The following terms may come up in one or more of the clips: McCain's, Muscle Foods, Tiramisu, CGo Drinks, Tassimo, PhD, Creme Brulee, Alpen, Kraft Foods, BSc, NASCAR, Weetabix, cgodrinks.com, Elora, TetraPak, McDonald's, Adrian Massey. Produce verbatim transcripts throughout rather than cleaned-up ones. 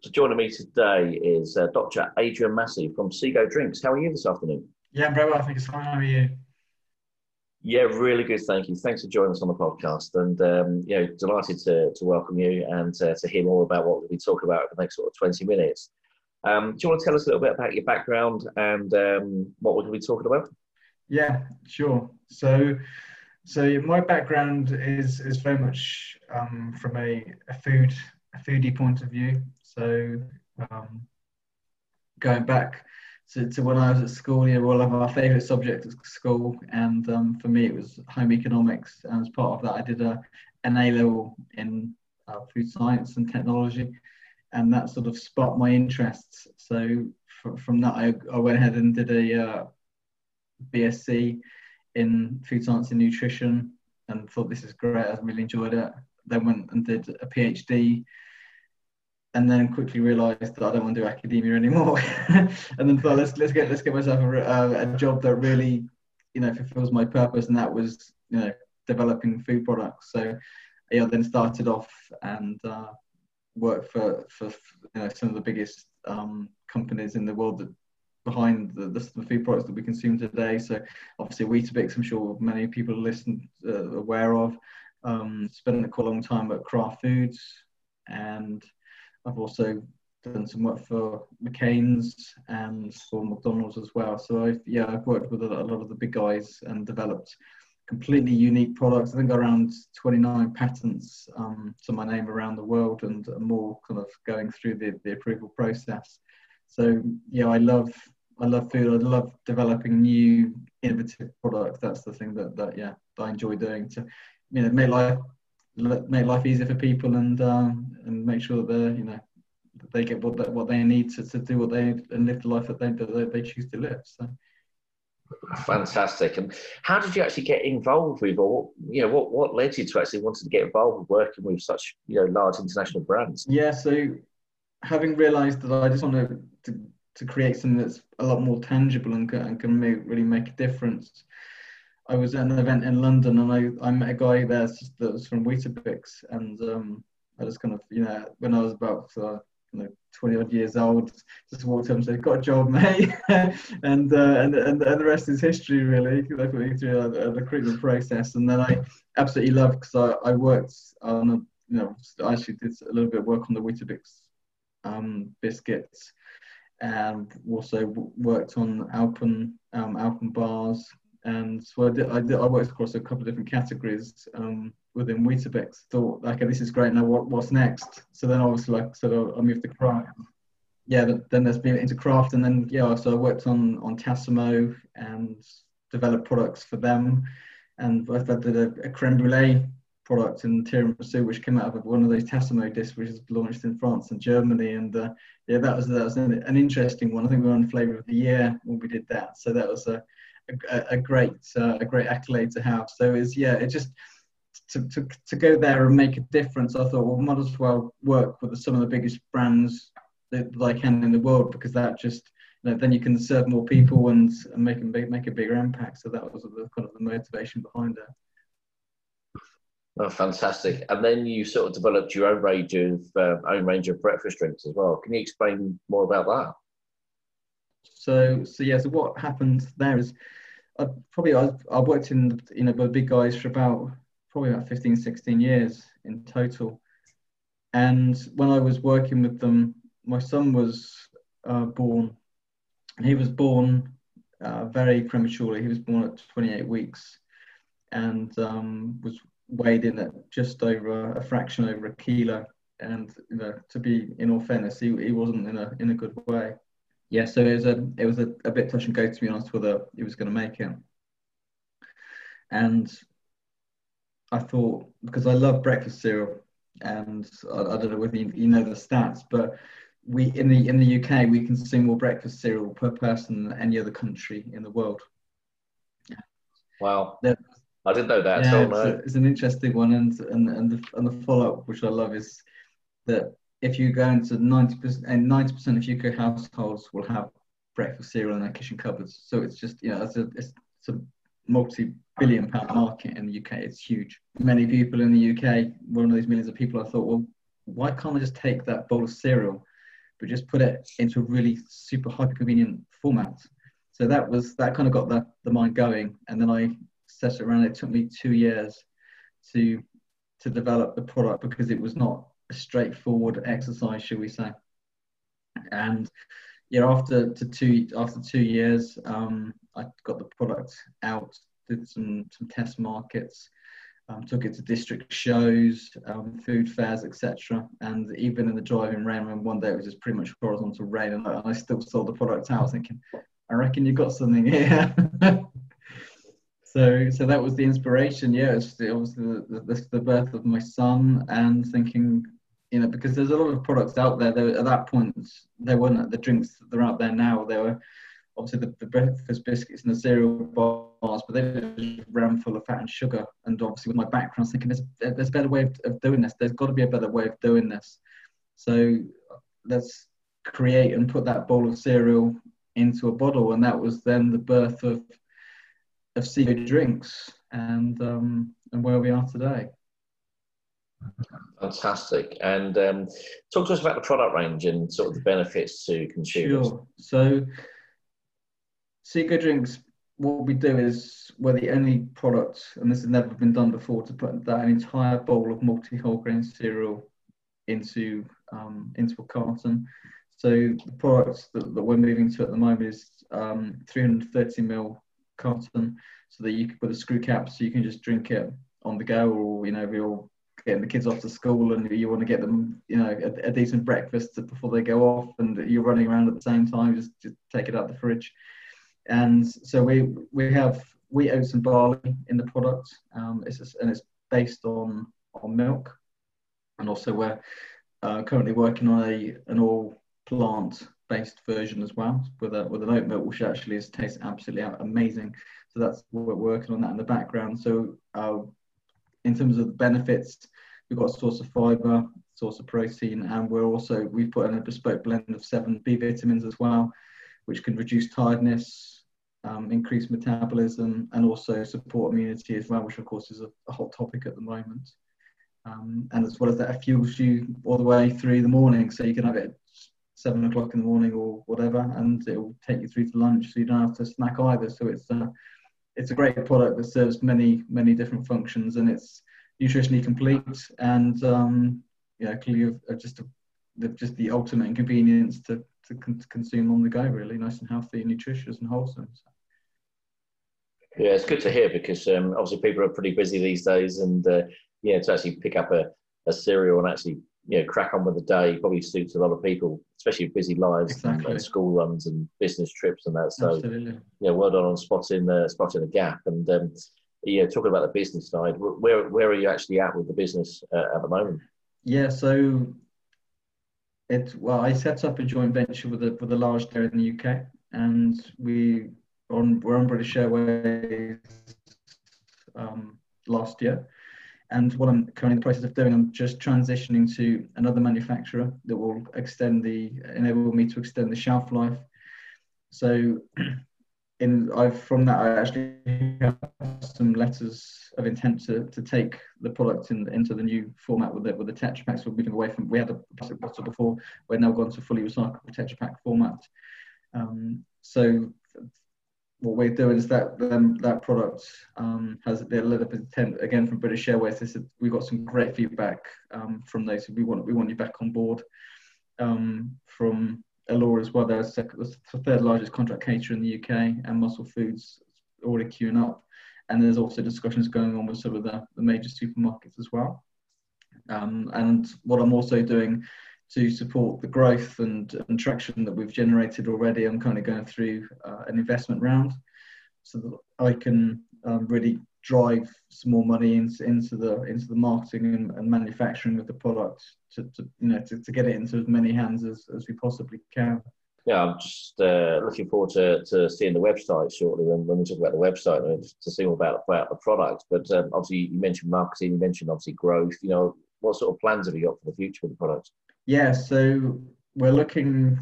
So joining me today is uh, Doctor Adrian Massey from CGo Drinks. How are you this afternoon? Yeah, I'm very well, thank you so much. How are you? Yeah, really good, thank you. Thanks for joining us on the podcast, and um, you know, delighted to, to welcome you and uh, to hear more about what we talk about over the next sort of twenty minutes. Um, do you want to tell us a little bit about your background and um, what we're going to be talking about? Yeah, sure. So, so my background is is very much um, from a, a food a foodie point of view. So, um, going back to, to when I was at school, you know, one of my favourite subjects at school, and um, for me it was home economics. And as part of that, I did a an A level in uh, food science and technology, and that sort of sparked my interests. So fr from that, I, I went ahead and did a uh, B S c in food science and nutrition, and thought this is great. I really enjoyed it. Then went and did a PhD. And then quickly realised that I don't want to do academia anymore, and then thought let's let's get let's get myself a, uh, a job that really, you know, fulfills my purpose, and that was, you know, developing food products. So, yeah, I then started off and uh, worked for for you know some of the biggest um, companies in the world that behind the, the food products that we consume today. So obviously Weetabix, I'm sure many people listen uh, aware of. Um, spent a quite a long time at Kraft Foods, and I've also done some work for McCain's and for McDonald's as well. So I've, yeah, I've worked with a lot of the big guys and developed completely unique products. I think around twenty-nine patents um, to my name around the world, and more kind of going through the, the approval process. So yeah, I love I love food. I love developing new innovative products. That's the thing that that yeah that I enjoy doing, to you know make life make life easier for people, and um, and make sure that they you know that they get what they, what they need to, to do what they and live the life that they that they choose to live. So fantastic. And how did you actually get involved with, or what, you know what what led you to actually wanting to get involved with working with such you know large international brands? Yeah, so having realised that I just want to, to to create something that's a lot more tangible and can, and can make, really make a difference. I was at an event in London, and I, I met a guy there that was from Weetabix, and um, I just kind of, you know, when I was about uh, you know, twenty odd years old, just walked up and said, "Got a job, mate," and, uh, and and and the rest is history, really. They put me through a, a recruitment process, and then I absolutely loved, because I, I worked on, a, you know, I actually did a little bit of work on the Weetabix um, biscuits, and also worked on Alpen um, Alpen bars. And so I, did, I, did, I worked across a couple of different categories um, within Weetabix. Thought, okay, this is great. Now, what, what's next? So then, obviously, like I said, I moved to Kraft. Yeah, but then there's been into Kraft, and then yeah, so I worked on on Tassimo and developed products for them. And I did a, a creme brulee product in Tiramisu, which came out of one of those Tassimo discs, which was launched in France and Germany. And uh, yeah, that was that was an, an interesting one. I think we were on Flavour of the Year when we did that. So that was a A, a great uh, a great accolade to have. So it's yeah it just to, to to go there and make a difference. I thought, well, might as well work with some of the biggest brands that, that I can in the world, because that just you know then you can serve more people and, and make them make a bigger impact. So that was the kind of the motivation behind it. Oh, fantastic. And then you sort of developed your own range of uh, own range of breakfast drinks as well. Can you explain more about that? So, so yeah, so what happened there is I probably, I, I worked in, you know, with big guys for about, probably about fifteen, sixteen years in total. And when I was working with them, my son was uh, born, he was born uh, very prematurely. He was born at twenty-eight weeks, and um, was weighed in at just over a fraction over a kilo. And, you know, to be in all fairness, he, he wasn't in a, in a good way. Yeah, so it was a it was a, a bit touch and go, to be honest, whether he was going to make it. And I thought, because I love breakfast cereal, and I, I don't know whether you, you know the stats, but we in the in the U K we consume more breakfast cereal per person than any other country in the world. Wow, They're, I didn't know that. Yeah, so it's, no. a, it's an interesting one, and and and the, and the follow up, which I love, is that if you go into ninety percent, and ninety percent of U K households will have breakfast cereal in their kitchen cupboards. So it's just, you know, it's a, it's a multi-billion pound market in the U K. It's huge. Many people in the U K, one of those millions of people, I thought, well, why can't I just take that bowl of cereal but just put it into a really super hyper convenient format. So that was, that kind of got the, the mind going. And then I set it around, it took me two years to, to develop the product, because it was not a straightforward exercise, shall we say. And yeah, after to two, after two years, um, I got the product out, did some, some test markets, um, took it to district shows, um, food fairs, et cetera. And even in the driving rain, when one day it was just pretty much horizontal rain, and I still sold the product out, thinking, I reckon you've got something here. so so that was the inspiration. Yeah, it was the, obviously the, the, the birth of my son, and thinking, you know, because there's a lot of products out there. There at that point, there weren't the drinks that are out there now. There were obviously the, the breakfast biscuits and the cereal bars, but they were just ran full of fat and sugar. And obviously with my background, I was thinking there's, there's a better way of, of doing this. There's got to be a better way of doing this. So let's create and put that bowl of cereal into a bottle. And that was then the birth of of CGo Drinks, and um and where we are today. Fantastic. And um talk to us about the product range and sort of the benefits to consumers. Sure. So CGo Drinks, what we do is we're the only product, and this has never been done before, to put that an entire bowl of multi whole grain cereal into um into a carton. So the products that, that we're moving to at the moment is um, three hundred thirty mil carton, so that you can put a screw cap, so you can just drink it on the go, or, you know, if you're getting the kids off to school and you want to get them, you know, a, a decent breakfast before they go off, and you're running around at the same time, just, just take it out the fridge. And so we we have wheat, oats and barley in the product, um, it's just, and it's based on on milk, and also we're uh, currently working on a an all plant-based version as well, with a with an oat milk, which actually is, tastes absolutely amazing. So that's what we're working on, that in the background. So uh, in terms of the benefits, we've got a source of fibre, source of protein, and we're also we've put in a bespoke blend of seven B vitamins as well, which can reduce tiredness, um, increase metabolism, and also support immunity as well, which of course is a, a hot topic at the moment. Um, and as well as that, it fuels you all the way through the morning, so you can have it seven o'clock in the morning or whatever, and it will take you through to lunch, so you don't have to snack either. So it's a, it's a great product that serves many, many different functions, and it's nutritionally complete, and um, yeah, clearly just a, just the ultimate inconvenience to, to, con to consume on the go, really nice and healthy and nutritious and wholesome. So. Yeah, it's good to hear, because um, obviously people are pretty busy these days, and uh, yeah, to actually pick up a, a cereal and actually, you know, crack on with the day probably suits a lot of people, especially busy lives. Exactly. Like school runs and business trips and that. So, yeah, you know, well done on spotting the spotting the gap. And um, yeah, talking about the business side, where where are you actually at with the business uh, at the moment? Yeah, so it well, I set up a joint venture with a with a large dairy in the U K, and we on we're on British Airways um, last year. And what I'm currently in the process of doing, I'm just transitioning to another manufacturer that will extend the, enable me to extend the shelf life. So in, I've, from that, I actually have some letters of intent to, to take the product in, into the new format with the, with the TetraPak. So we're moving away from, we had a plastic bottle before, we're now gone to fully recyclable TetraPak format. Um, so what we're doing is that um, that product um, has a little bit of intent, again, from British Airways. They said, we've got some great feedback um, from those. We want we want you back on board. Um, from Elora as well, they're the third largest contract caterer in the U K, and Muscle Foods already queuing up. And there's also discussions going on with some of the, the major supermarkets as well. Um, and what I'm also doing to support the growth and, and traction that we've generated already, I'm kind of going through uh, an investment round, so that I can um, really drive some more money into, into the into the marketing and, and manufacturing of the product, to, to you know to, to get it into as many hands as, as we possibly can. Yeah, I'm just uh, looking forward to, to seeing the website shortly, when, when we talk about the website, I mean, to see all about, about the product. But um, obviously you mentioned marketing, you mentioned obviously growth. You know, what sort of plans have you got for the future with the product? Yeah, so we're looking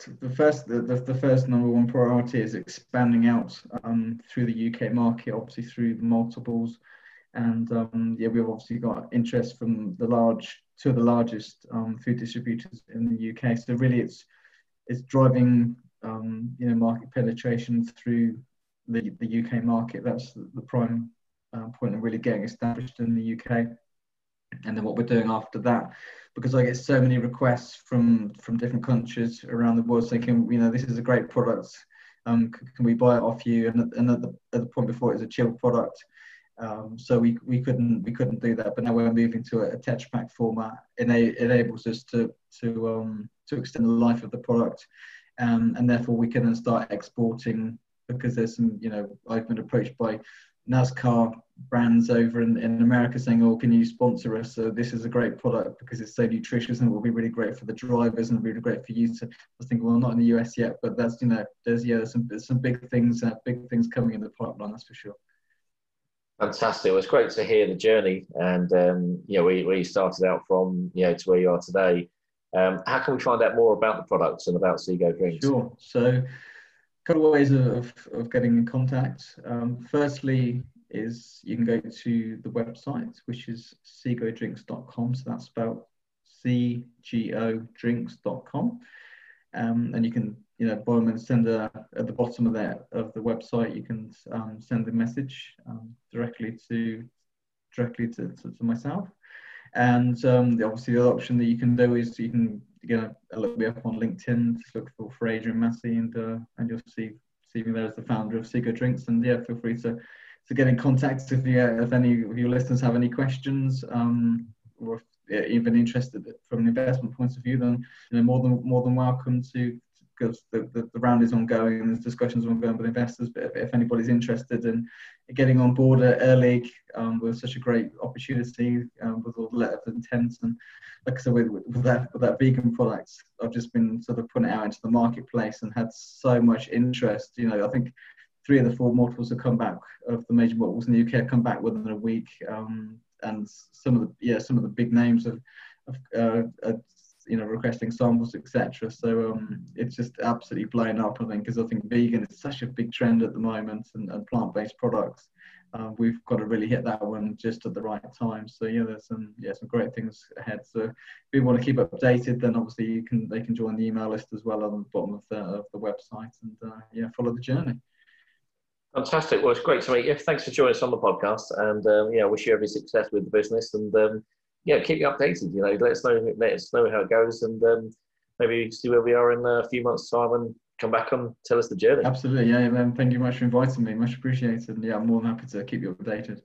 to the first, the, the, the first number one priority is expanding out um, through the U K market, obviously through the multiples, And um, yeah, we've obviously got interest from the large, two of the largest um, food distributors in the U K. So really, it's it's driving um, you know market penetration through the the U K market. That's the, the prime uh, point of really getting established in the U K. And then what we're doing after that, because I get so many requests from from different countries around the world saying, you know, this is a great product. Um, can we buy it off you? And, and at, the, at the point before, it was a chilled product. Um, so we, we couldn't we couldn't do that, but now we're moving to a, a TetraPak format. It enables us to to um, to extend the life of the product, um, and therefore we can then start exporting, because there's some, you know, I've been approached by NASCAR brands over in, in America saying, oh, can you sponsor us? So this is a great product because it's so nutritious and it will be really great for the drivers and really great for you. So I was thinking, well, not in the U S yet, but that's, you know, there's, yeah, there's some, there's some big things, uh, big things coming in the pipeline, that's for sure. Fantastic. Well, it's great to hear the journey and, um, you know, where you, where you started out from, you know, to where you are today. Um, how can we find out more about the products and about CGo Drinks? Sure. So, couple of ways of, of getting in contact. Um, firstly is you can go to the website, which is c go drinks dot com. So that's spelled c g o drinks dot com. Um, and you can, you know, by all means send a, at the bottom of that, of the website, you can um, send a message um, directly to directly to, to, to myself. And um, the, obviously the other option that you can do is you can you know, look me up on LinkedIn, just look for, for Adrian Massey, and uh, and you'll see see me there as the founder of CGo Drinks. And yeah, feel free to to get in contact if you uh, if any of your listeners have any questions, um, or if you're even interested from an investment point of view, then you know more than more than welcome to, because the, the, the round is ongoing and there's discussions ongoing with investors. But if, if anybody's interested in getting on board at early um, with such a great opportunity, um, with all the letter of intent, and like I said, with, with, that, with that vegan product, I've just been sort of putting it out into the marketplace and had so much interest. You know, I think three of the four models have come back, of the major models in the U K have come back within a week, um, and some of the yeah some of the big names have, have uh, are, you know, requesting samples, et cetera. So um, it's just absolutely blown up, I think, because I think vegan is such a big trend at the moment, and, and plant-based products. Um, we've got to really hit that one just at the right time. So yeah, there's some yeah some great things ahead. So if you want to keep updated, then obviously you can they can join the email list as well on the bottom of the, of the website, and uh, yeah, follow the journey. Fantastic. Well, it's great to meet you. Thanks for joining us on the podcast, and um, yeah, I wish you every success with the business, and. Um, Yeah, keep you updated. You know, let us know, let us know how it goes, and um, maybe see where we are in a few months' time, and come back and tell us the journey. Absolutely, yeah. And thank you much for inviting me. Much appreciated. And yeah, I'm more than happy to keep you updated.